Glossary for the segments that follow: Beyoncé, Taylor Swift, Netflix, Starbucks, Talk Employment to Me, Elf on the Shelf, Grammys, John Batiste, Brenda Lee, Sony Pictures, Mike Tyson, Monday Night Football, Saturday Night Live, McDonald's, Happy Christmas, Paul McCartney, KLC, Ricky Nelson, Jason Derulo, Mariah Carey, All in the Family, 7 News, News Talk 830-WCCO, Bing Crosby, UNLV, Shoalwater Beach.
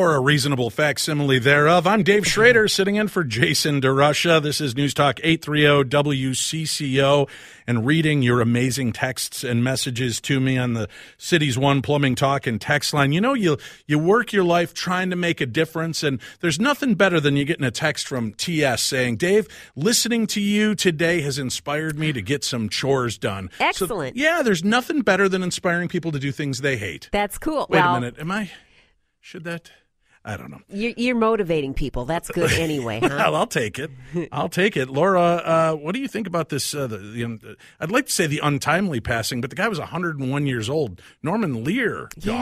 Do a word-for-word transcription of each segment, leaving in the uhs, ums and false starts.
or a reasonable facsimile thereof. I'm Dave Schrader, sitting in for Jason DeRusha. This is News Talk eight thirty W C C O, and reading your amazing texts and messages to me on the Cities One Plumbing Talk and text line. You know, you you work your life trying to make a difference, and there's nothing better than you getting a text from T S saying, Dave, listening to you today has inspired me to get some chores done. Excellent. So, yeah, there's nothing better than inspiring people to do things they hate. That's cool. Wait well, a minute. Am I... Should that... I don't know. You're, you're motivating people. That's good anyway. Well, I'll take it. I'll take it. Laura, uh, what do you think about this? Uh, the, you know, I'd like to say the untimely passing, but the guy was one hundred one years old. Norman Lear gone.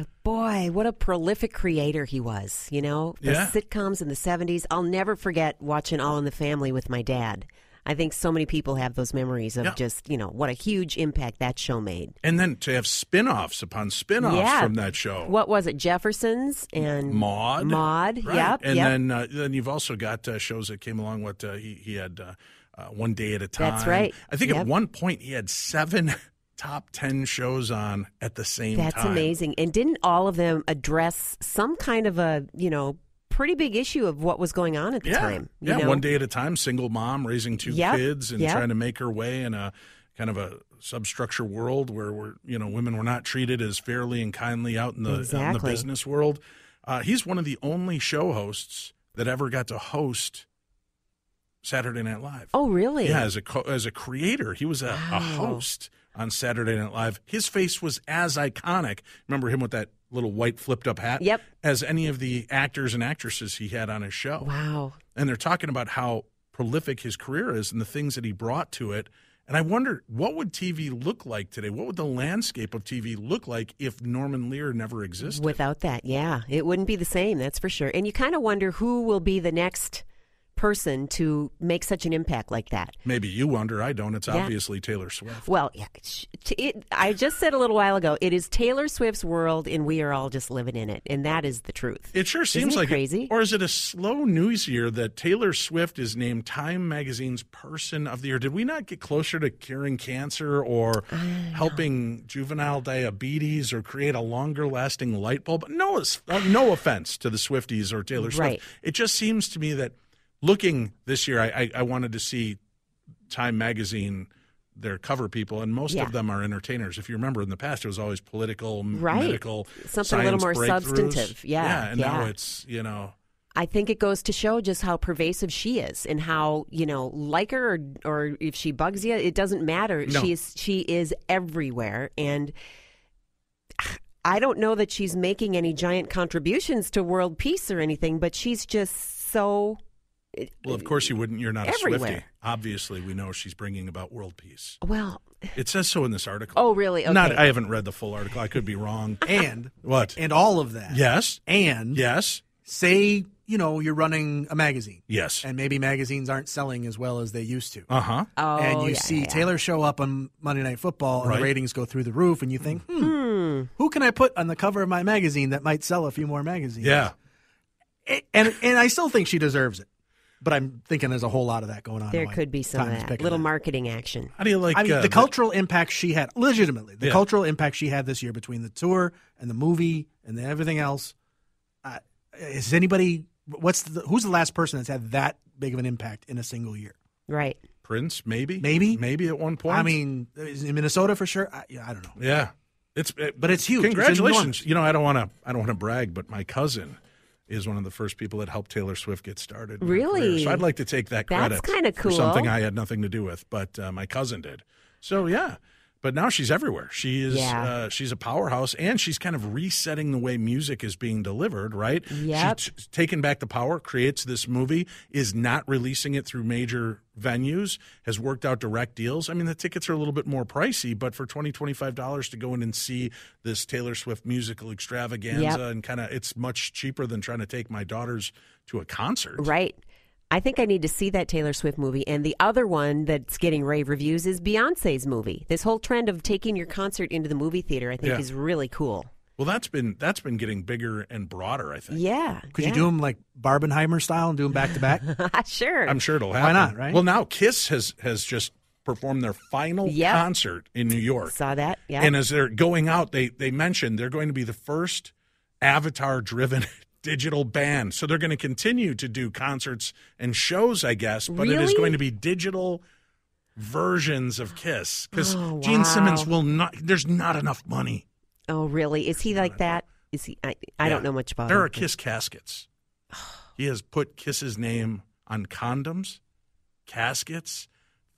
Yeah, boy, what a prolific creator he was. You know, the yeah. sitcoms in the seventies. I'll never forget watching All in the Family with my dad. I think so many people have those memories of yeah. just, you know, what a huge impact that show made. And then to have spin-offs upon spin-offs yeah. from that show. What was it? Jeffersons and Maude. Maude, right. yep. And yep. then uh, then you've also got uh, shows that came along with, uh, he, he had uh, uh, One Day at a Time. That's right. I think yep. at one point he had seven top ten shows on at the same That's time. That's amazing. And didn't all of them address some kind of a, you know, pretty big issue of what was going on at the yeah, time. You yeah, know? One Day at a Time, single mom raising two yep, kids and yep. trying to make her way in a kind of a substructure world where we're, you know, women were not treated as fairly and kindly out in the, exactly. out in the business world. Uh, he's one of the only show hosts that ever got to host Saturday Night Live. Oh, really? Yeah, as a co- as a creator, he was a, wow. a host on Saturday Night Live. His face was as iconic. Remember him with that little white flipped-up hat yep. as any of the actors and actresses he had on his show. Wow. And they're talking about how prolific his career is and the things that he brought to it. And I wonder, what would T V look like today? What would the landscape of T V look like if Norman Lear never existed? Without that, yeah. It wouldn't be the same, that's for sure. And you kind of wonder who will be the next person to make such an impact like that. Maybe you wonder. I don't. It's yeah. obviously Taylor Swift. Well, yeah. It, I just said a little while ago, it is Taylor Swift's world, and we are all just living in it, and that is the truth. It sure seems Isn't like crazy. It, or is it a slow news year that Taylor Swift is named Time Magazine's Person of the Year? Did we not get closer to curing cancer or helping juvenile diabetes or create a longer-lasting light bulb? No, uh, no offense to the Swifties or Taylor Swift. Right. It just seems to me that looking this year, I, I, I wanted to see Time Magazine, their cover people, and most yeah. of them are entertainers. If you remember, in the past, it was always political, right. medical, something a little more substantive. Yeah, yeah and yeah. now it's, you know. I think it goes to show just how pervasive she is and how, you know, like her or, or if she bugs you, it doesn't matter. No. She is, she is everywhere, and I don't know that she's making any giant contributions to world peace or anything, but she's just so... Well, of course you wouldn't. You're not everywhere. A Swiftie. Obviously, we know she's bringing about world peace. Well, it says so in this article. Oh, really? Okay. Not. I haven't read the full article. I could be wrong. And what? And all of that. Yes. And yes. Say, you know, you're running a magazine. Yes. And maybe magazines aren't selling as well as they used to. Uh huh. Oh, and you yeah, see yeah. Taylor show up on Monday Night Football, and right. the ratings go through the roof, and you think, hmm, hmm, who can I put on the cover of my magazine that might sell a few more magazines? Yeah. And and I still think she deserves it. But I'm thinking there's a whole lot of that going on. There could be some of that. Little marketing action. How do you like I mean, uh, the cultural impact she had, legitimately, the yeah. cultural impact she had this year between the tour and the movie and the everything else. Uh, is anybody, what's the, who's the last person that's had that big of an impact in a single year? Right. Prince, maybe. Maybe. Maybe at one point. I mean, in Minnesota for sure. I, yeah, I don't know. Yeah. It's, it, but it's huge. Congratulations. It's you know, I don't want to, I don't want to brag, but my cousin is one of the first people that helped Taylor Swift get started. Really? So I'd like to take that credit. That's kind of cool. For something I had nothing to do with, but uh, my cousin did. So yeah, but now she's everywhere. She is. Yeah. Uh, she's a powerhouse, and she's kind of resetting the way music is being delivered. Right? Yeah. She's t- taken back the power. Creates this movie. Is not releasing it through major venues. Has worked out direct deals. I mean, the tickets are a little bit more pricey, but for twenty dollars, twenty-five dollars to go in and see this Taylor Swift musical extravaganza yep. and kind of it's much cheaper than trying to take my daughters to a concert. Right. I think I need to see that Taylor Swift movie. And the other one that's getting rave reviews is Beyonce's movie. This whole trend of taking your concert into the movie theater, I think, yeah. is really cool. Well, that's been that's been getting bigger and broader, I think. Yeah. Could yeah. you do them like Barbenheimer style and do them back to back? Sure. I'm sure it'll happen. Why not, right? Well, now Kiss has, has just performed their final yep. concert in New York. Saw that, yeah. And as they're going out, they, they mentioned they're going to be the first Avatar-driven digital band. So they're going to continue to do concerts and shows, I guess, but really? It is going to be digital versions of Kiss. Because oh, wow. Gene Simmons will not, there's not enough money. Oh, really? Is he like that? Know. Is he? I, I yeah. don't know much about there him. There are Kiss caskets. He has put Kiss's name on condoms, caskets,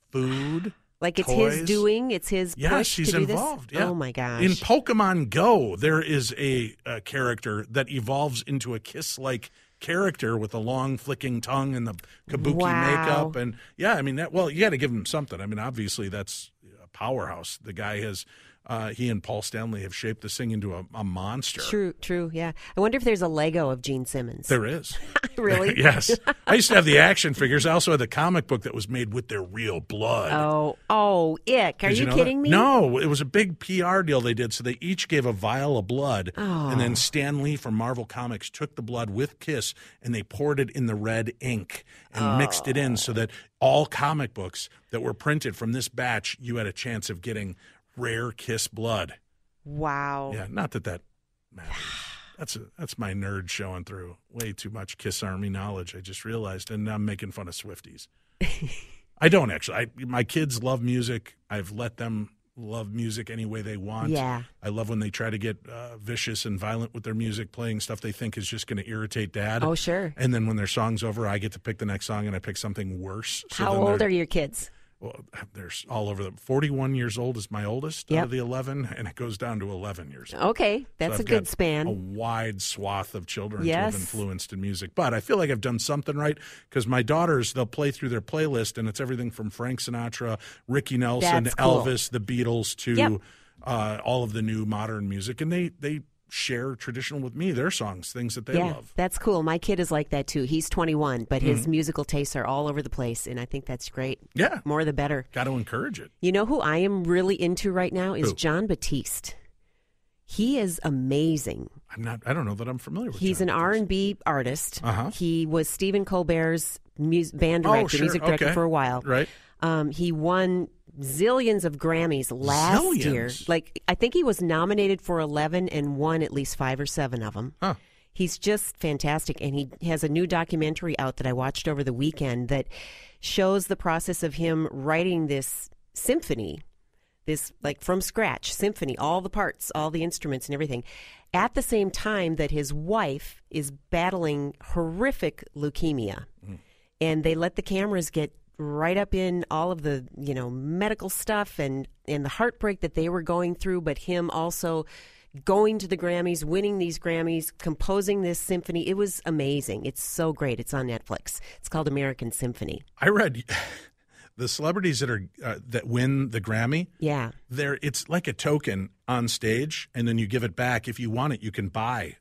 food, like it's toys. His doing. It's his yes, push he's to do involved. This? Yeah. Oh, my gosh. In Pokemon Go, there is a, a character that evolves into a Kiss-like character with a long flicking tongue and the kabuki wow. makeup. And, yeah, I mean, that. Well, you got to give him something. I mean, obviously, that's a powerhouse. The guy has... Uh, he and Paul Stanley have shaped this thing into a, a monster. True, true, yeah. I wonder if there's a Lego of Gene Simmons. There is. Really? Yes. I used to have the action figures. I also had the comic book that was made with their real blood. Oh, oh, ick. Are did you, you know kidding that? Me? No, it was a big P R deal they did, so they each gave a vial of blood, oh. and then Stan Lee from Marvel Comics took the blood with Kiss, and they poured it in the red ink and oh. mixed it in so that all comic books that were printed from this batch, you had a chance of getting... rare Kiss blood. Wow. Yeah, not that that matters. That's a, that's my nerd showing through. Way too much Kiss Army knowledge, I just realized, and I'm making fun of Swifties. I don't actually. I, my kids love music. I've let them love music any way they want. Yeah. I love when they try to get uh, vicious and violent with their music, playing stuff they think is just going to irritate Dad. Oh, sure. And then when their song's over, I get to pick the next song, and I pick something worse. So how old are your kids? Well, there's all over them. forty-one years old is my oldest yep. out of the eleven, and it goes down to eleven years old. Okay, that's so a good span. A wide swath of children yes. to have influenced in music. But I feel like I've done something right because my daughters, they'll play through their playlist, and it's everything from Frank Sinatra, Ricky Nelson, that's Elvis, cool. the Beatles, to yep. uh, all of the new modern music. And they, they share traditional with me, their songs, things that they yeah, love. That's cool. My kid is like that too. He's twenty-one, but his mm-hmm. musical tastes are all over the place, and I think that's great. Yeah. More the better. Got to encourage it. You know who I am really into right now is who? John Batiste. He is amazing. I'm not I don't know that I'm familiar with He's John an Batiste. R and B artist. Uh-huh. He was Stephen Colbert's mus- band director, oh, sure. music director okay. for a while. Right. Um, he won zillions of Grammys last zillions. year. Like, I think he was nominated for eleven and won at least five or seven of them. Huh. He's just fantastic. And he has a new documentary out that I watched over the weekend that shows the process of him writing this symphony, this, like, from scratch symphony, all the parts, all the instruments and everything, at the same time that his wife is battling horrific leukemia. Mm. And they let the cameras get right up in all of the, you know, medical stuff and, and the heartbreak that they were going through, but him also going to the Grammys, winning these Grammys, composing this symphony. It was amazing. It's so great. It's on Netflix. It's called American Symphony. I read the celebrities that are uh, that win the Grammy. Yeah, they're, it's like a token on stage, and then you give it back. If you want it, you can buy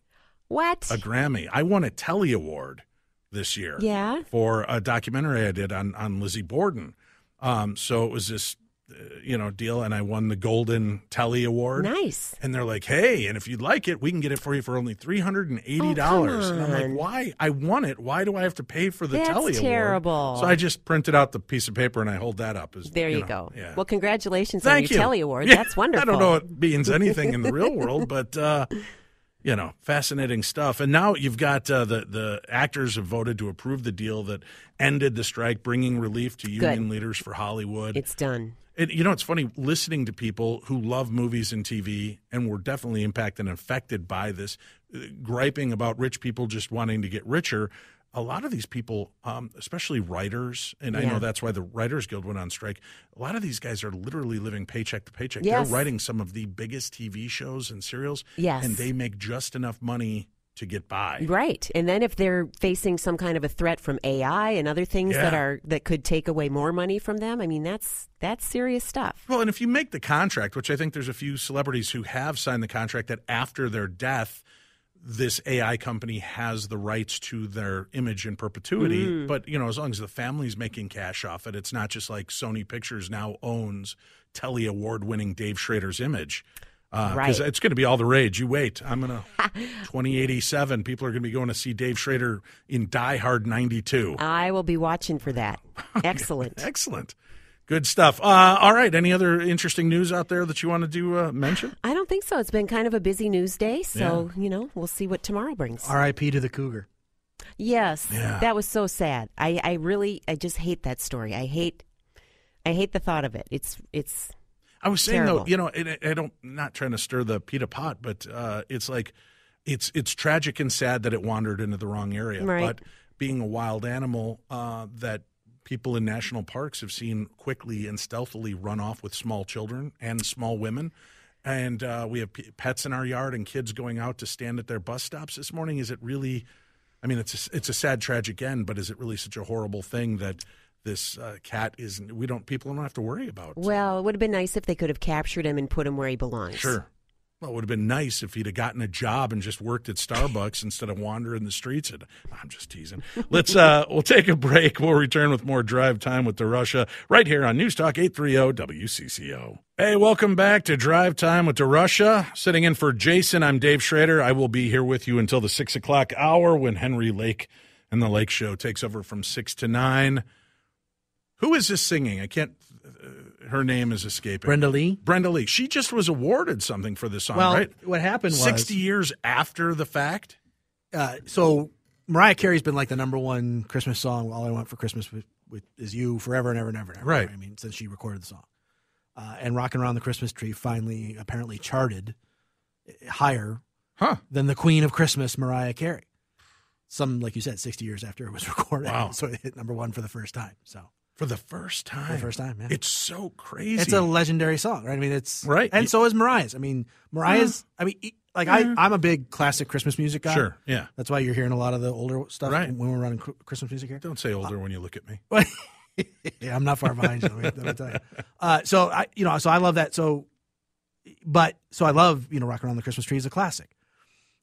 what? A Grammy. I won a Telly Award this year yeah. for a documentary I did on, on Lizzie Borden. Um, so it was this, uh, you know, deal, and I won the Golden Telly Award. Nice. And they're like, hey, and if you'd like it, we can get it for you for only three hundred eighty dollars. Oh, come on. And I'm like, why? I won it. Why do I have to pay for the That's Telly terrible. Award? So I just printed out the piece of paper, and I hold that up. As, there you, you know, go. Yeah. Well, congratulations Thank on your you. Telly Award. Yeah. That's wonderful. I don't know if it means anything in the real world, but... Uh, You know, fascinating stuff. And now you've got uh, the, the actors have voted to approve the deal that ended the strike, bringing relief to union Good. leaders for Hollywood. It's done. It, you know, it's funny listening to people who love movies and T V and were definitely impacted and affected by this, uh, griping about rich people just wanting to get richer. A lot of these people, um, especially writers, and yeah. I know that's why the Writers Guild went on strike, a lot of these guys are literally living paycheck to paycheck. Yes. They're writing some of the biggest T V shows and serials, yes. and they make just enough money to get by. Right. And then if they're facing some kind of a threat from A I and other things yeah. that are that could take away more money from them, I mean, that's that's serious stuff. Well, and if you make the contract, which I think there's a few celebrities who have signed the contract that after their death, this A I company has the rights to their image in perpetuity. Mm. But, you know, as long as the family's making cash off it, it's not just like Sony Pictures now owns Telly Award-winning Dave Schrader's image. Uh, right. It's going to be all the rage. You wait. I'm going to twenty eighty-seven. People are going to be going to see Dave Schrader in Die Hard ninety-two. I will be watching for that. Excellent. Excellent. Good stuff. Uh, all right. Any other interesting news out there that you wanted to uh, mention? I don't think so. It's been kind of a busy news day, so, yeah. you know, we'll see what tomorrow brings. R I P to the Cougar. Yes. Yeah. That was so sad. I, I really, I just hate that story. I hate, I hate the thought of it. It's, it's I was saying, terrible. Though, you know, and I don't, not trying to stir the pita pot, but uh, it's like, it's, it's tragic and sad that it wandered into the wrong area. Right. But being a wild animal uh, that people in national parks have seen quickly and stealthily run off with small children and small women. And uh, we have p- pets in our yard and kids going out to stand at their bus stops this morning. Is it really, I mean, it's a, it's a sad, tragic end, but is it really such a horrible thing that this uh, cat isn't, we don't, people don't have to worry about? Well, it would have been nice if they could have captured him and put him where he belongs. Sure. Well, it would have been nice if he'd have gotten a job and just worked at Starbucks instead of wandering the streets. And I'm just teasing. Let's uh, we'll take a break. We'll return with more Drive Time with DeRusha right here on News Talk eight thirty W C C O. Hey, welcome back to Drive Time with DeRusha. Sitting in for Jason, I'm Dave Schrader. I will be here with you until the six o'clock hour when Henry Lake and the Lake Show takes over from six to nine. Who is this singing? I can't. Her name is escaping. Brenda Lee? Brenda Lee. She just was awarded something for this song, well, right? What happened was... sixty years after the fact? Uh, so Mariah Carey's been like the number one Christmas song, All I Want for Christmas with, with, is You, forever and ever and ever and ever. Right. I mean, since she recorded the song. Uh, and Rockin' Around the Christmas Tree finally apparently charted higher huh. than the Queen of Christmas, Mariah Carey. Some, like you said, sixty years after it was recorded. Wow. So it hit number one for the first time, so... For the first time. For the first time, yeah. It's so crazy. It's a legendary song, right? I mean, it's... Right. And so is Mariah's. I mean, Mariah's... Yeah. I mean, like, yeah. I, I'm a big classic Christmas music guy. Sure, yeah. That's why you're hearing a lot of the older stuff right. when we're running Christmas music here. Don't say older uh, when you look at me. Yeah, I'm not far behind you, let me tell you. Uh, so, I, you know, so I love that. So, but, so I love, you know, Rockin' Around the Christmas Tree is a classic.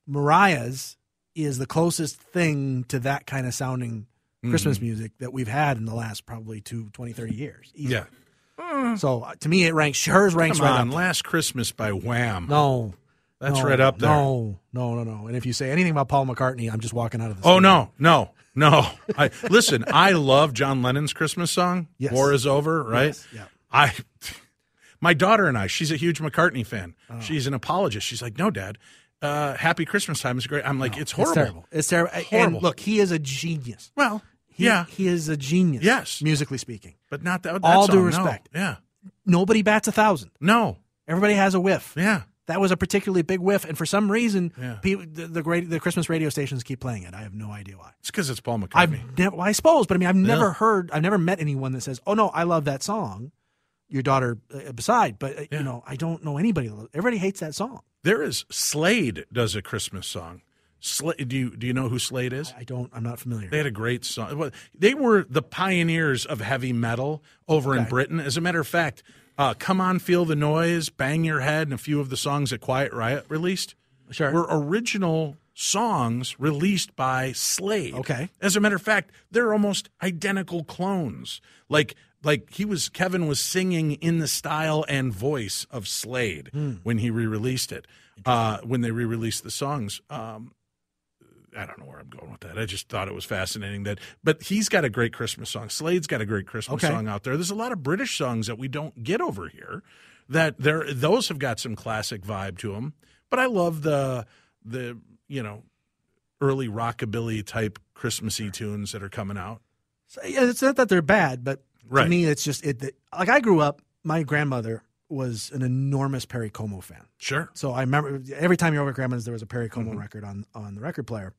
Mariah's is the closest thing to that kind of sounding Christmas mm-hmm. music that we've had in the last probably two, twenty, thirty years. Easily. Yeah. Mm. So uh, to me, it ranks, hers ranks Come right on, up. Last Christmas by Wham. No. That's no, right up there. No, no, no, no. And if you say anything about Paul McCartney, I'm just walking out of the Oh, studio. no, no, no. I, listen, I love John Lennon's Christmas song, yes. War Is Over, right? Yes. Yeah. I, my daughter and I, she's a huge McCartney fan. Oh. She's an apologist. She's like, no, Dad. Uh, Happy Christmas Time is great. I'm like, no, it's horrible. It's terrible. It's terrible. Horrible. And look, he is a genius. Well. He, yeah, he is a genius. Yes, musically speaking, but not that. that All song, due respect. No. Yeah, nobody bats a thousand. No, everybody has a whiff. Yeah, that was a particularly big whiff, and for some reason, yeah. people, the, the great the Christmas radio stations keep playing it. I have no idea why. It's because it's Paul McCartney. I've nev- well, I suppose, but I mean, I've never yeah. heard, I've never met anyone that says, "Oh no, I love that song." Your daughter uh, beside, but uh, yeah. you know, I don't know anybody. Everybody hates that song. There is Slade does a Christmas song. Slade, do you do you know who Slade is? I don't. I'm not familiar. They had a great song. They were the pioneers of heavy metal over okay. in Britain. As a matter of fact, uh, "Come On, Feel the Noise," "Bang Your Head," and a few of the songs that Quiet Riot released sure. were original songs released by Slade. Okay. As a matter of fact, they're almost identical clones. Like like he was Kevin was singing in the style and voice of Slade hmm. when he re-released it. Uh, when they re-released the songs. Um, I don't know where I'm going with that. I just thought it was fascinating that, but he's got a great Christmas song. Slade's got a great Christmas okay. song out there. There's a lot of British songs that we don't get over here that there, those have got some classic vibe to them, but I love the, the, you know, early rockabilly type Christmassy sure. tunes that are coming out. So, yeah, it's not that they're bad, but right. to me, it's just it, it. Like I grew up, my grandmother was an enormous Perry Como fan. Sure. So I remember every time you're over at grandma's, there was a Perry Como mm-hmm. record on, on the record player.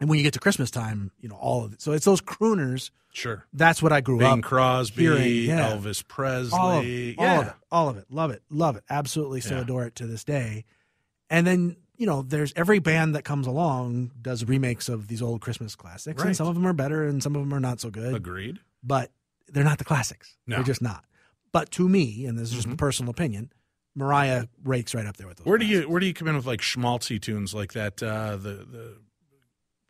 And when you get to Christmas time, you know, all of it. So it's those crooners. Sure. That's what I grew Bing up. Bing Crosby, hearing, yeah. Elvis Presley. All of, yeah. all of it. All of it. Love it. Love it. Absolutely still yeah. adore it to this day. And then, you know, there's every band that comes along does remakes of these old Christmas classics. Right. And some of them are better and some of them are not so good. Agreed. But they're not the classics. No. They're just not. But to me, and this is just mm-hmm. a personal opinion, Mariah rakes right up there with those. Where classics. do you where do you come in with like schmaltzy tunes like that, uh, the the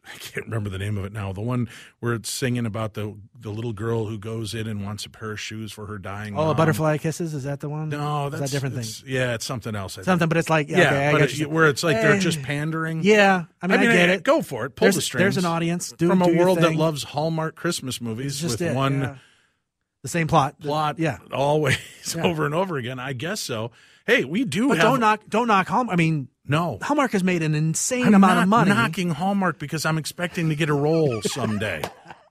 I can't remember the name of it now. The one where it's singing about the the little girl who goes in and wants a pair of shoes for her dying mom. Oh, Butterfly Kisses? Is that the one? No, that's is that a different thing. Yeah, it's something else. I something, think. But it's like, yeah, yeah okay, I but it, where it's like they're just pandering. Yeah, I mean, I, mean, I get I, it. Go for it. Pull there's, the strings. There's an audience. Do, from do a world that loves Hallmark Christmas movies with it, one. Yeah. The same plot. Plot, yeah. Always, yeah. Over and over again. I guess so. Hey, we do but have... But don't knock, don't knock Hallmark. I mean... No. Hallmark has made an insane I'm amount of money. I'm not knocking Hallmark because I'm expecting to get a role someday.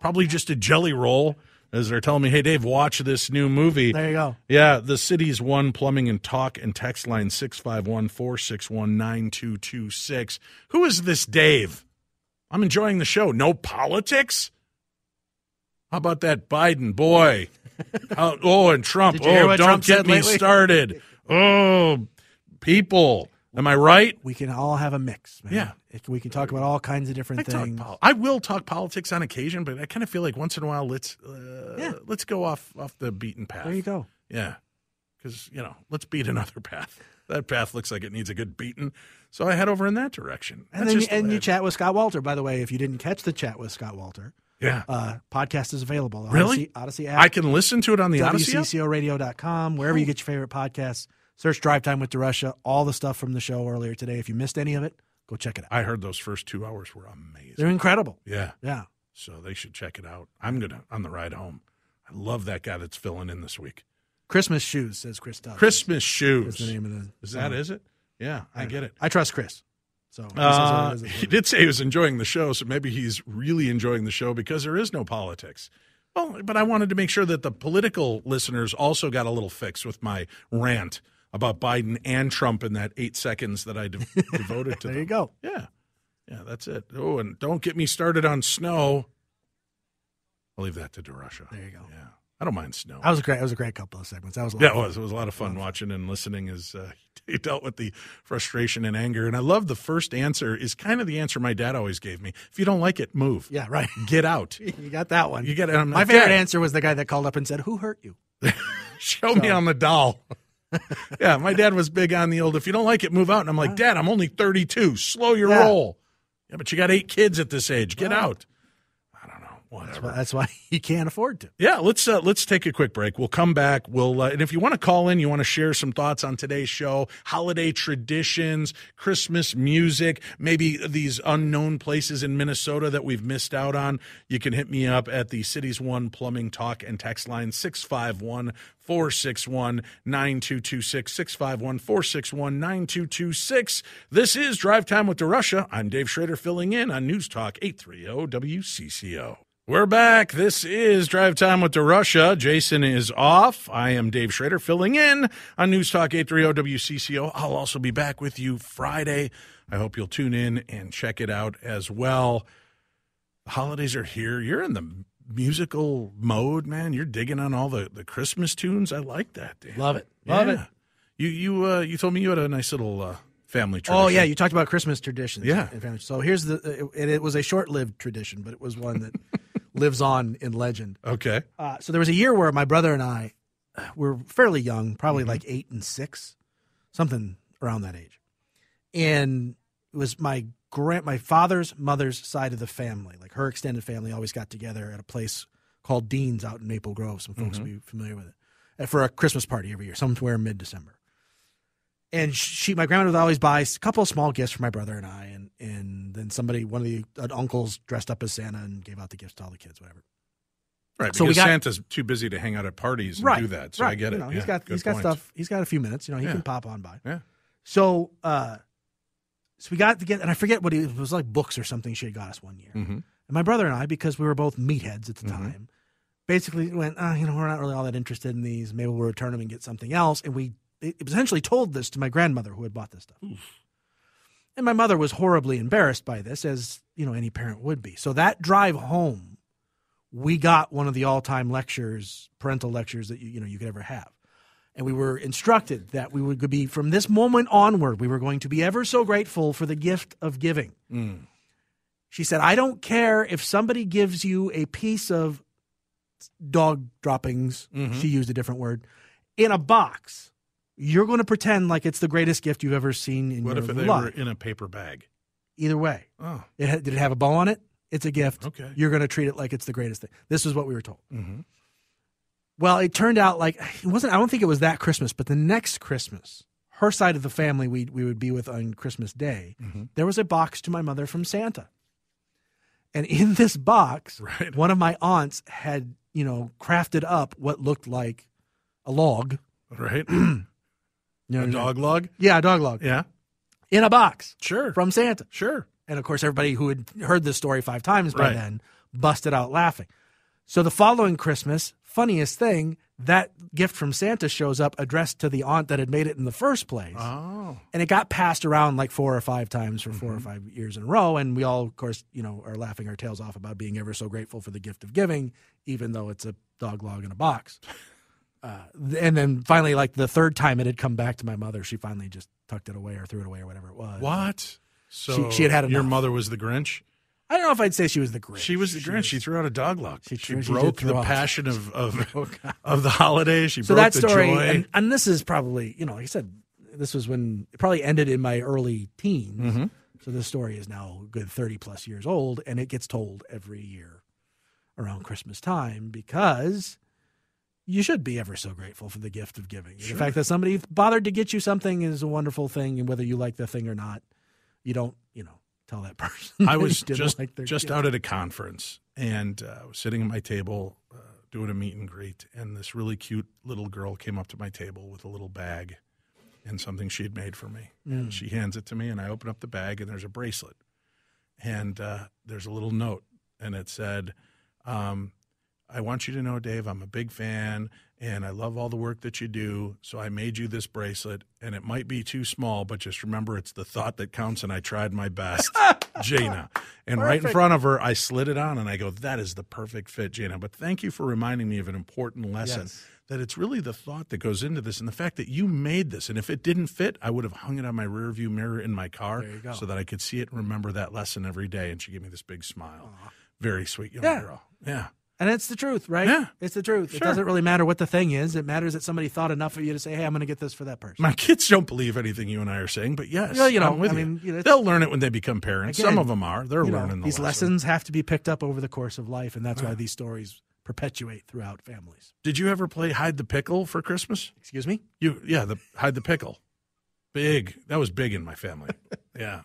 Probably just a jelly roll, as they're telling me, hey, Dave, watch this new movie. There you go. Yeah, the Cities One Plumbing and Talk and text line six five one, four six one, nine two two six. Who is this Dave? I'm enjoying the show. No politics? How about that Biden boy? How, oh, and Trump. Oh, don't Trump get me lately? started. Oh, people. Am I right? We can all have a mix, man. Yeah. It, we can talk about all kinds of different I things. Pol- I will talk politics on occasion, but I kind of feel like once in a while, let's uh, yeah. let's go off, off the beaten path. There you go. Yeah. Because, you know, let's beat another path. That path looks like it needs a good beating. So I head over in that direction. And That's then just you, and you chat with Scott Walter, by the way, if you didn't catch the chat with Scott Walter. Yeah. Uh, podcast is available. Odyssey, really? Odyssey app. I can listen to it on the Odyssey app? W C C O radio dot com, wherever oh. you get your favorite podcasts. Search Drive Time with DeRusha, all the stuff from the show earlier today. If you missed any of it, go check it out. I heard those first two hours were amazing. They're incredible. Yeah. Yeah. So they should check it out. I'm going to, on the ride home, I love that guy that's filling in this week. Christmas Shoes, says Chris Douglas. Christmas Shoes. That's the name of the Is that, um, is it? Yeah, I, I get it. I trust Chris. So uh, is, He did say he was enjoying the show, so maybe he's really enjoying the show because there is no politics. Well, but I wanted to make sure that the political listeners also got a little fix with my rant about Biden and Trump in that eight seconds that I de- devoted to there them. There you go. Yeah. Yeah, that's it. Oh, and don't get me started on snow. I'll leave that to DeRusha. There you go. Yeah. I don't mind snow. That was a great, that was a great couple of segments. That was a lot yeah, of fun. It was. It was a lot of fun watching and listening as uh, he dealt with the frustration and anger. And I love the first answer is kind of the answer my dad always gave me. If you don't like it, move. Yeah, right. Get out. You got that one. You got it. My like, favorite yeah. answer was the guy that called up and said, who hurt you? Show so. me on the doll. Yeah, my dad was big on the old, if you don't like it, move out. And I'm like, Dad, I'm only thirty-two. Slow your yeah. roll. Yeah, but you got eight kids at this age. Get wow. out. I don't know. Whatever. That's why, that's why he can't afford to. Yeah, let's uh, let's take a quick break. We'll come back. We'll uh, and if you want to call in, you want to share some thoughts on today's show, holiday traditions, Christmas music, maybe these unknown places in Minnesota that we've missed out on, you can hit me up at the Cities One Plumbing Talk and text line six five one, four six one, nine two two six, six five one, four six one, nine two two six. This is Drive Time with DeRusha. I'm Dave Schrader filling in on News Talk eight thirty W C C O. We're back. This is Drive Time with DeRusha. Jason is off. I am Dave Schrader filling in on News Talk eight thirty W C C O. I'll also be back with you Friday. I hope you'll tune in and check it out as well. The holidays are here. You're in the musical mode, man. You're digging on all the, the Christmas tunes. I like that, Dan. Love it. Love yeah. it. You you uh, you told me you had a nice little uh, family tradition. Oh, yeah. You talked about Christmas traditions. Yeah. So here's the – and it was a short-lived tradition, but it was one that lives on in legend. Okay. Uh, so there was a year where my brother and I were fairly young, probably mm-hmm. like eight and six, something around that age. And it was my – my father's mother's side of the family, like her extended family, always got together at a place called Dean's out in Maple Grove. Some folks mm-hmm. will be familiar with it, for a Christmas party every year, somewhere in mid-December. And she, my grandmother, would always buy a couple of small gifts for my brother and I, and and then somebody, one of the uh, uncles, dressed up as Santa and gave out the gifts to all the kids, whatever. Right, so because we got, Santa's too busy to hang out at parties and right, do that. So right. I get it. You know, yeah, he's got he's got point. stuff. He's got a few minutes. You know, he yeah. can pop on by. Yeah. So. Uh, So we got to get, and I forget what it was, it was like books or something she had got us one year. Mm-hmm. And my brother and I, because we were both meatheads at the mm-hmm. time, basically went, oh, you know, we're not really all that interested in these. Maybe we'll return them and get something else. And we essentially told this to my grandmother who had bought this stuff. Oof. And my mother was horribly embarrassed by this, as, you know, any parent would be. So that drive home, we got one of the all-time lectures, parental lectures that, you, you know, you could ever have. And we were instructed that we would be, from this moment onward, we were going to be ever so grateful for the gift of giving. Mm. She said, I don't care if somebody gives you a piece of dog droppings, mm-hmm. she used a different word, in a box. You're going to pretend like it's the greatest gift you've ever seen in what your life. What if they life. were in a paper bag? Either way. Oh. It ha- did it have a bow on it? It's a gift. Okay. You're going to treat it like it's the greatest thing. This is what we were told. Mm-hmm. Well, it turned out like it wasn't. I don't think it was that Christmas, but the next Christmas, her side of the family we we would be with on Christmas Day, mm-hmm. there was a box to my mother from Santa, and in this box, right. one of my aunts had you know, crafted up what looked like a log. Right. you know, a dog know? log? Yeah, a dog log. Yeah. In a box. Sure. From Santa. Sure. And, of course, everybody who had heard this story five times by right. then busted out laughing. So the following Christmas, funniest thing, that gift from Santa shows up addressed to the aunt that had made it in the first place. Oh. And it got passed around like four or five times for mm-hmm. four or five years in a row. And we all, of course, you know, are laughing our tails off about being ever so grateful for the gift of giving, even though it's a dog log in a box. Uh, and then finally, like the third time it had come back to my mother, she finally just tucked it away or threw it away or whatever it was. What? So she, she had had enough. Your mother was the Grinch? I don't know if I'd say she was the Grinch. She was the she Grinch. Was, she threw out a dog log. She, she broke she the out. passion of of, oh, of the holidays. She so broke that story, the joy. And, and this is probably, you know, like I said, this was when it probably ended in my early teens. Mm-hmm. So this story is now a good thirty-plus years old, and it gets told every year around Christmas time because you should be ever so grateful for the gift of giving. Sure. The fact that somebody bothered to get you something is a wonderful thing, and whether you like the thing or not, you don't, you know. Tell that person. I was just like just kid. out at a conference, and uh, I was sitting at my table uh, doing a meet and greet, and this really cute little girl came up to my table with a little bag and something she had made for me. Mm. And she hands it to me, and I open up the bag, and there's a bracelet. And uh, there's a little note, and it said, um, I want you to know, Dave, I'm a big fan, and I love all the work that you do, so I made you this bracelet, and it might be too small, but just remember it's the thought that counts, and I tried my best, Jaina. And perfect. Right in front of her, I slid it on, and I go, that is the perfect fit, Jaina. But thank you for reminding me of an important lesson, yes. that it's really the thought that goes into this, and the fact that you made this. And if it didn't fit, I would have hung it on my rearview mirror in my car so that I could see it and remember that lesson every day. And she gave me this big smile. Aww. Very sweet young yeah. girl. Yeah. And it's the truth, right? Yeah. It's the truth. Sure. It doesn't really matter what the thing is. It matters that somebody thought enough of you to say, hey, I'm going to get this for that person. My kids don't believe anything you and I are saying, but yes, well, you know, I'm with I you. Mean, you know, they'll learn it when they become parents. Again, some of them are. They're learning know, the These lesson. lessons have to be picked up over the course of life, and that's yeah. why these stories perpetuate throughout families. Did you ever play Hide the Pickle for Christmas? Excuse me? You, Yeah, the Hide the Pickle. Big. That was big in my family. yeah.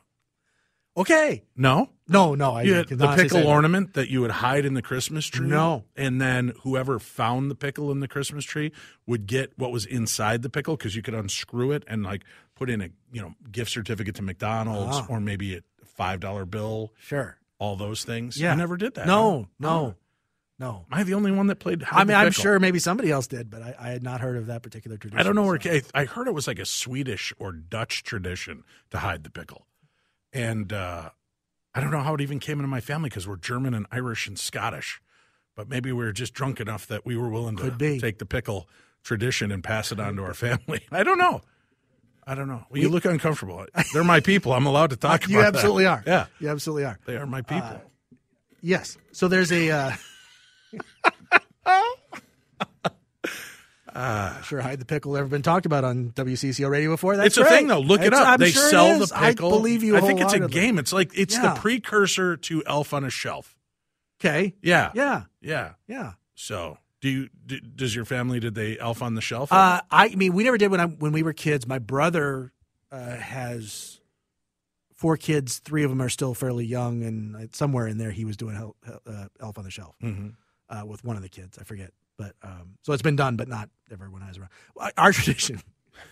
Okay. No? No, no. I you had the pickle ornament that you would hide in the Christmas tree? No. And then whoever found the pickle in the Christmas tree would get what was inside the pickle because you could unscrew it and, like, put in a, you know, gift certificate to McDonald's uh-huh. or maybe a five dollar bill. Sure. All those things. Yeah. You never did that. No, no, no. no. Am I the only one that played hide I mean, the pickle? I'm sure maybe somebody else did, but I, I had not heard of that particular tradition. I don't know where so. – I heard it was like a Swedish or Dutch tradition to hide the pickle. And uh, I don't know how it even came into my family because we're German and Irish and Scottish. But maybe we were just drunk enough that we were willing Could to be. take the pickle tradition and pass it on to our family. I don't know. I don't know. Well, we, you look uncomfortable. They're my people. I'm allowed to talk about that. You absolutely are. Yeah. You absolutely are. They are my people. Uh, yes. So there's a... Uh... Uh, sure, Hide the Pickle ever been talked about on W C C O radio before? That's it's a right. thing, though. Look it it's, up. I'm they sure sell the pickle. I believe you I think it's a game. It's like it's yeah. the precursor to Elf on a Shelf. Okay. Yeah. Yeah. Yeah. Yeah. So, do you? Do, does your family did they Elf on the Shelf? Uh, I mean, we never did when I when we were kids. My brother uh, has four kids. Three of them are still fairly young, and somewhere in there, he was doing Elf, uh, Elf on the Shelf mm-hmm. uh, with one of the kids. I forget. But um, so it's been done, but not ever when I was around. Our tradition,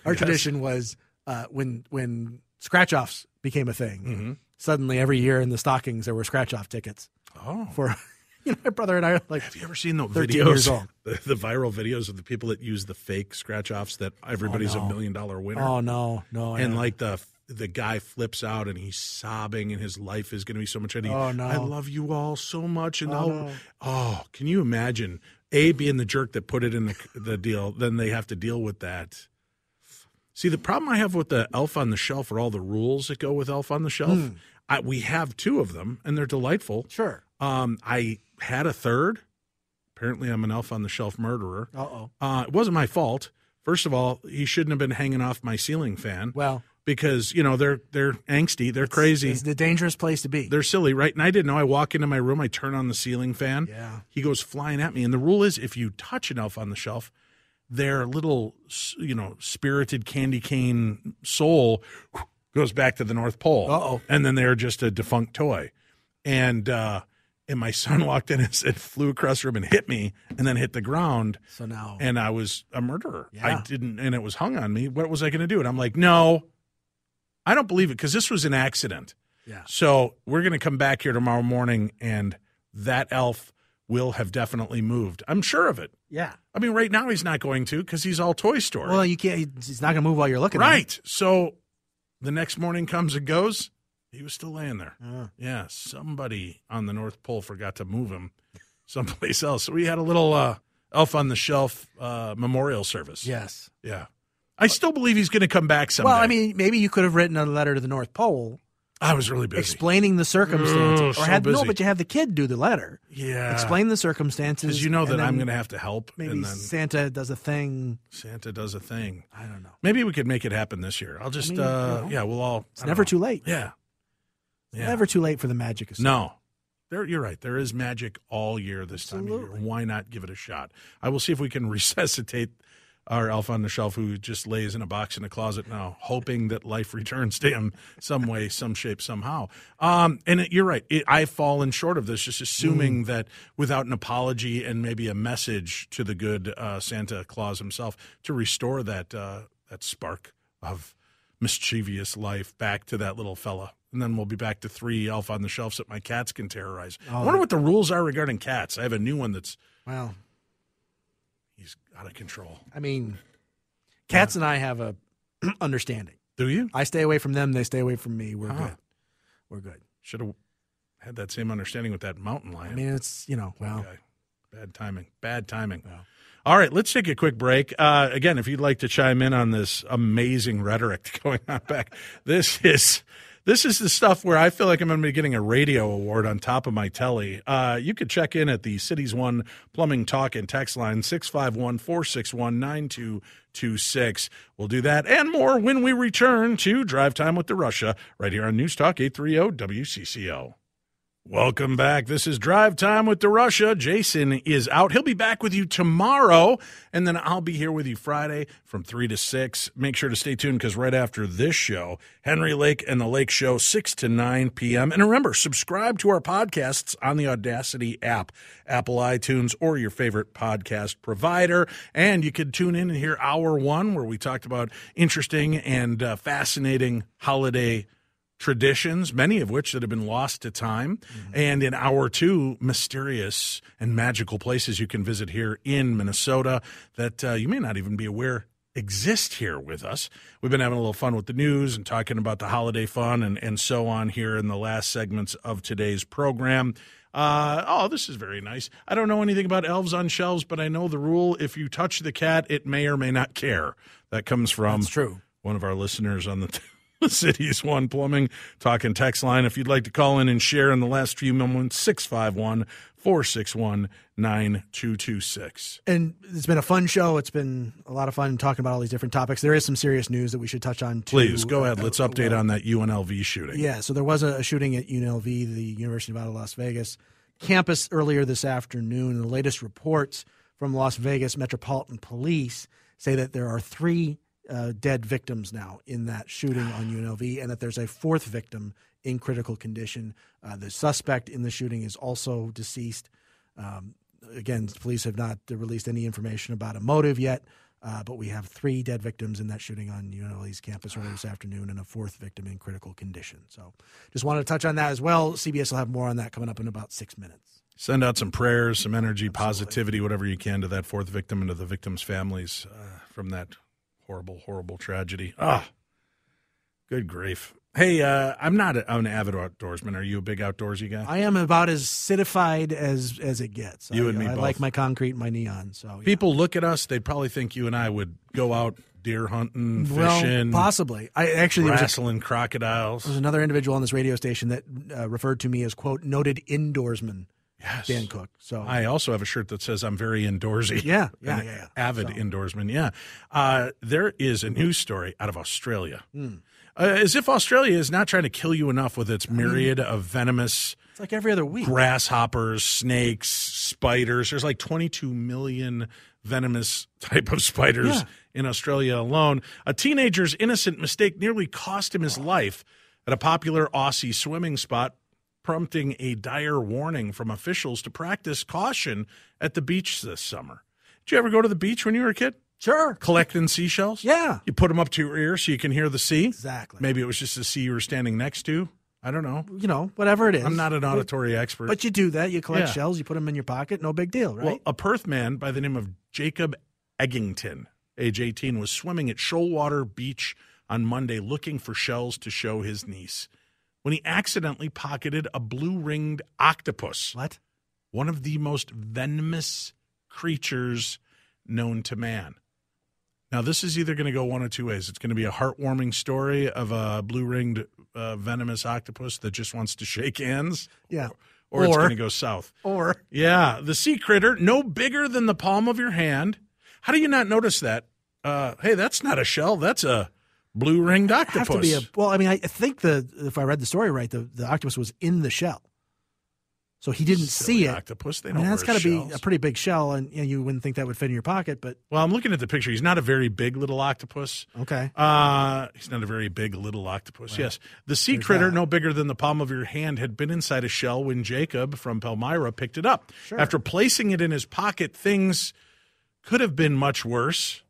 our yes. tradition was uh, when when scratch offs became a thing. Mm-hmm. Suddenly, every year in the stockings there were scratch off tickets. Oh, for you know, my brother and I are like. Have you ever seen the videos? The, the viral videos of the people that use the fake scratch offs that everybody's oh, no. a million dollar winner. Oh no, no, and like the. The guy flips out and he's sobbing and his life is going to be so much. And he, oh, no. I love you all so much. And oh, no. oh, can you imagine A being the jerk that put it in the, the deal? Then they have to deal with that. See, the problem I have with the Elf on the Shelf are all the rules that go with Elf on the Shelf. Mm. I, we have two of them and they're delightful. Sure. Um, I had a third. Apparently I'm an Elf on the Shelf murderer. Uh-oh. Uh, it wasn't my fault. First of all, he shouldn't have been hanging off my ceiling fan. Well, because, you know, they're they're angsty. They're it's, crazy. It's the dangerous place to be. They're silly, right? And I didn't know. I walk into my room. I turn on the ceiling fan. Yeah. He goes flying at me. And the rule is if you touch an Elf on the Shelf, their little, you know, spirited candy cane soul goes back to the North Pole. Uh-oh. And then they're just a defunct toy. And uh, and my son walked in and said, flew across the room and hit me and then hit the ground. So now. And I was a murderer. Yeah. I didn't, and it was hung on me. What was I going to do? And I'm like, no, I don't believe it because this was an accident. Yeah. So we're going to come back here tomorrow morning and that elf will have definitely moved. I'm sure of it. Yeah. I mean, right now he's not going to because he's all Toy Story. Well, you can't, he's not going to move while you're looking at him. Right. So the next morning comes and goes. He was still laying there. Uh, yeah, somebody on the North Pole forgot to move him someplace else. So we had a little uh, Elf on the Shelf uh, memorial service. Yes. Yeah. I still believe he's going to come back someday. Well, I mean, maybe you could have written a letter to the North Pole. I was really busy. Explaining the circumstances. Oh, or so had, busy. No, but you have the kid do the letter. Yeah. Explain the circumstances. Because you know that I'm going to have to help. Maybe and then Santa does a thing. Santa does a thing. I don't know. Maybe we could make it happen this year. I'll just, I mean, uh, you know, yeah, we'll all. It's never know. too late. Yeah. Yeah. Never too late for the magic of stuff. No. There, you're right. There is magic all year this Absolutely. time of year. Why not give it a shot? I will see if we can resuscitate our elf on the shelf who just lays in a box in a closet now, hoping that life returns to him some way, some shape, somehow. Um, and it, you're right. It, I've fallen short of this, just assuming mm. that without an apology and maybe a message to the good uh, Santa Claus himself to restore that uh, that spark of mischievous life back to that little fella. And then we'll be back to three elf on the shelves that my cats can terrorize. Oh, I wonder what the rules are regarding cats. I have a new one that's well, he's out of control. I mean, cats yeah. and I have a understanding. Do you? I stay away from them. They stay away from me. We're huh. good. We're good. Should have had that same understanding with that mountain lion. I mean, it's, you know, well. Okay. Bad timing. Bad timing. Well. All right, let's take a quick break. Uh, again, if you'd like to chime in on this amazing rhetoric going on back, this is... This is the stuff where I feel like I'm going to be getting a radio award on top of my telly. Uh, you could check in at the Cities One Plumbing Talk and Text Line, six five one, four six one, nine two two six. We'll do that and more when we return to Drive Time with DeRusha right here on News Talk eight thirty W C C O. Welcome back. This is Drive Time with DeRusha. Jason is out. He'll be back with you tomorrow, and then I'll be here with you Friday from three to six. Make sure to stay tuned because right after this show, Henry Lake and the Lake Show, six to nine p.m. And remember, subscribe to our podcasts on the Audacity app, Apple iTunes, or your favorite podcast provider. And you can tune in and hear Hour One, where we talked about interesting and uh, fascinating holiday traditions, many of which that have been lost to time. Mm-hmm. And in hour two, mysterious and magical places you can visit here in Minnesota that uh, you may not even be aware exist here with us. We've been having a little fun with the news and talking about the holiday fun and, and so on here in the last segments of today's program. Uh, oh, this is very nice. I don't know anything about elves on shelves, but I know the rule, if you touch the cat, it may or may not care. That comes from That's true. one of our listeners on the t- Cities One Plumbing Talk and Text Line. If you'd like to call in and share in the last few moments, six five one, four six one, nine two two six. And it's been a fun show. It's been a lot of fun talking about all these different topics. There is some serious news that we should touch on, too. Please, go ahead. Let's update on that U N L V shooting. Yeah, so there was a shooting at U N L V, the University of Nevada, Las Vegas campus, earlier this afternoon. The latest reports from Las Vegas Metropolitan Police say that there are three Uh, dead victims now in that shooting on U N L V, and that there's a fourth victim in critical condition. Uh, the suspect in the shooting is also deceased. Um, again, the police have not released any information about a motive yet, uh, but we have three dead victims in that shooting on U N L V's campus earlier this afternoon and a fourth victim in critical condition. So just wanted to touch on that as well. C B S will have more on that coming up in about six minutes. Send out some prayers, some energy, Absolutely. positivity, whatever you can to that fourth victim and to the victims' families uh, from that horrible, horrible tragedy. Ah, good grief. Hey, uh, I'm not a, I'm an avid outdoorsman. Are you a big outdoorsy guy? I am about as citified as as it gets. You I, and me I both. like my concrete and my neon. So yeah. People look at us, they'd probably think you and I would go out deer hunting, fishing. Well, possibly. I actually wrestling crocodiles. There's another individual on this radio station that uh, referred to me as, quote, noted indoorsman. Yes. Dan Cook. So I also have a shirt that says I'm very indoorsy. Yeah, yeah, yeah, yeah. Avid so. indoorsman, yeah. Uh, there is a news story out of Australia. Mm. Uh, as if Australia is not trying to kill you enough with its myriad I mean, of venomous it's like every other week. grasshoppers, snakes, spiders. There's like twenty-two million venomous type of spiders yeah. in Australia alone. A teenager's innocent mistake nearly cost him his life at a popular Aussie swimming spot. prompting a dire warning from officials to practice caution at the beach this summer. Did you ever go to the beach when you were a kid? Sure. Collecting seashells? Yeah. You put them up to your ear so you can hear the sea? Exactly. Maybe it was just the sea you were standing next to. I don't know. You know, whatever it is. I'm not an auditory expert. But you do that. You collect yeah. shells. You put them in your pocket. No big deal, right? Well, a Perth man by the name of Jacob Eggington, age eighteen, was swimming at Shoalwater Beach on Monday looking for shells to show his niece when he accidentally pocketed a blue-ringed octopus. What? One of the most venomous creatures known to man. Now, this is either going to go one of two ways. It's going to be a heartwarming story of a blue-ringed uh, venomous octopus that just wants to shake hands. Yeah. Or, or, or it's going to go south. Or. Yeah. The sea critter, no bigger than the palm of your hand. How do you not notice that? Uh, hey, that's not a shell. That's a blue-ringed octopus. Have to be a, well, I mean, I think the if I read the story right, the, the octopus was in the shell. So he didn't Silly see it. Octopus, they don't I mean, that's got to be a pretty big shell, and you know, you wouldn't think that would fit in your pocket. But well, I'm looking at the picture. He's not a very big little octopus. Okay. Uh, he's not a very big little octopus, well, yes. The sea critter, that. no bigger than the palm of your hand, had been inside a shell when Jacob from Palmyra picked it up. Sure. After placing it in his pocket, things could have been much worse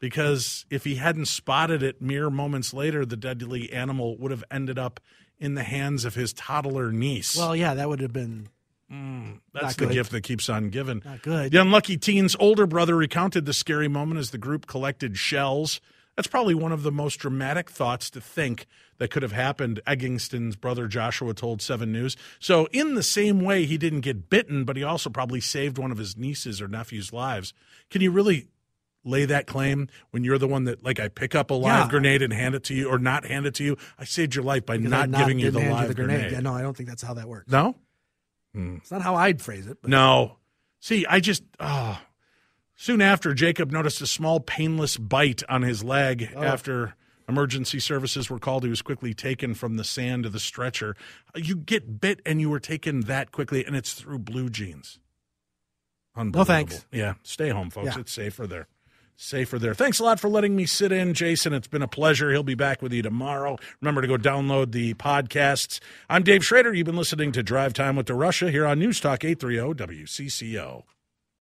because if he hadn't spotted it mere moments later, the deadly animal would have ended up in the hands of his toddler niece. Well, yeah, that would have been... Mm, that's the gift that keeps on giving. Not good. The unlucky teen's older brother recounted the scary moment as the group collected shells. That's probably one of the most dramatic thoughts to think that could have happened, Eggingston's brother Joshua told Seven News. So in the same way, he didn't get bitten, but he also probably saved one of his nieces or nephews' lives. Can you really lay that claim when you're the one that, like, I pick up a live yeah. grenade and hand it to you or not hand it to you? I saved your life by not, not giving you the live you the grenade. grenade. Yeah, no, I don't think that's how that works. No? It's not how I'd phrase it. But. No. See, I just, oh. Soon after, Jacob noticed a small painless bite on his leg. Oh. After emergency services were called, he was quickly taken from the sand to the stretcher. You get bit and you were taken that quickly, and it's through blue jeans. Unbelievable. No thanks. Yeah. Stay home, folks. Yeah. It's safer there. Safer there. Thanks a lot for letting me sit in, Jason. It's been a pleasure. He'll be back with you tomorrow. Remember to go download the podcasts. I'm Dave Schrader. You've been listening to Drive Time with DeRusha here on News Talk eight thirty W C C O.